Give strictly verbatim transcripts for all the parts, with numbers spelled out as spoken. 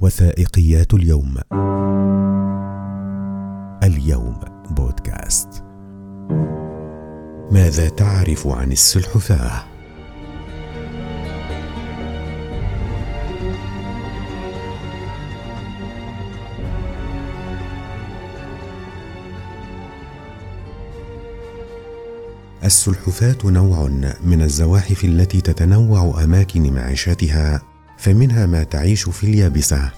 وثائقيات اليوم. اليوم بودكاست. ماذا تعرف عن السلحفاة؟ السلحفاة نوع من الزواحف التي تتنوع أماكن معيشتها، فمنها ما تعيش في اليابسة،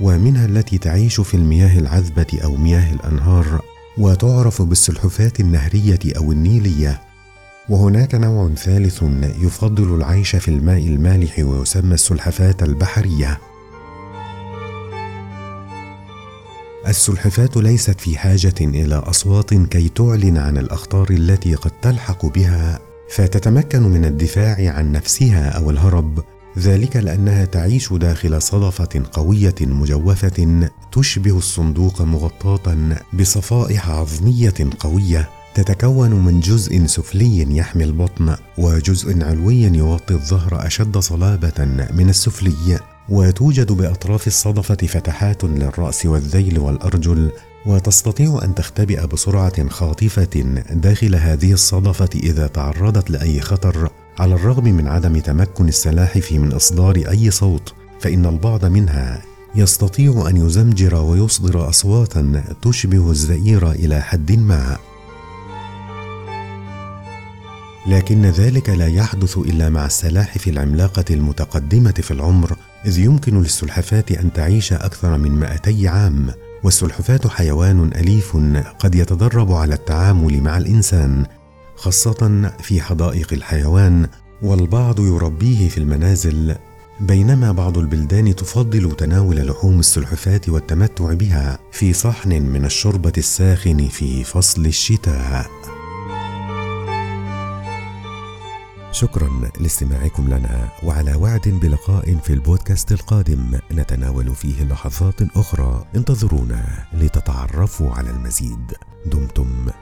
ومنها التي تعيش في المياه العذبة أو مياه الأنهار، وتعرف بالسلحفاة النهرية أو النيلية. وهناك نوع ثالث يفضل العيش في الماء المالح ويسمى السلحفاة البحرية. السلحفاة ليست في حاجة إلى أصوات كي تعلن عن الأخطار التي قد تلحق بها، فتتمكن من الدفاع عن نفسها أو الهرب، ذلك لأنها تعيش داخل صدفة قوية مجوفة تشبه الصندوق مغطاة بصفائح عظمية قوية تتكون من جزء سفلي يحمي البطن وجزء علوي يغطي الظهر أشد صلابة من السفلي، وتوجد بأطراف الصدفة فتحات للرأس والذيل والأرجل، وتستطيع أن تختبئ بسرعة خاطفة داخل هذه الصدفة إذا تعرضت لأي خطر، على الرغم من عدم تمكن السلاحف من إصدار أي صوت، فإن البعض منها يستطيع أن يزمجر ويصدر أصواتا تشبه الزئير إلى حد ما، لكن ذلك لا يحدث إلا مع السلاحف العملاقة المتقدمة في العمر، إذ يمكن للسلحفاة أن تعيش أكثر من مائتي عام. والسلحفاة حيوان أليف قد يتدرب على التعامل مع الإنسان، خاصة في حدائق الحيوان، والبعض يربيه في المنازل، بينما بعض البلدان تفضل تناول لحوم السلحفاة والتمتع بها في صحن من الشوربة الساخن في فصل الشتاء. شكرا لاستماعكم لنا، وعلى وعد بلقاء في البودكاست القادم نتناول فيه لحظات أخرى. انتظرونا لتتعرفوا على المزيد. دمتم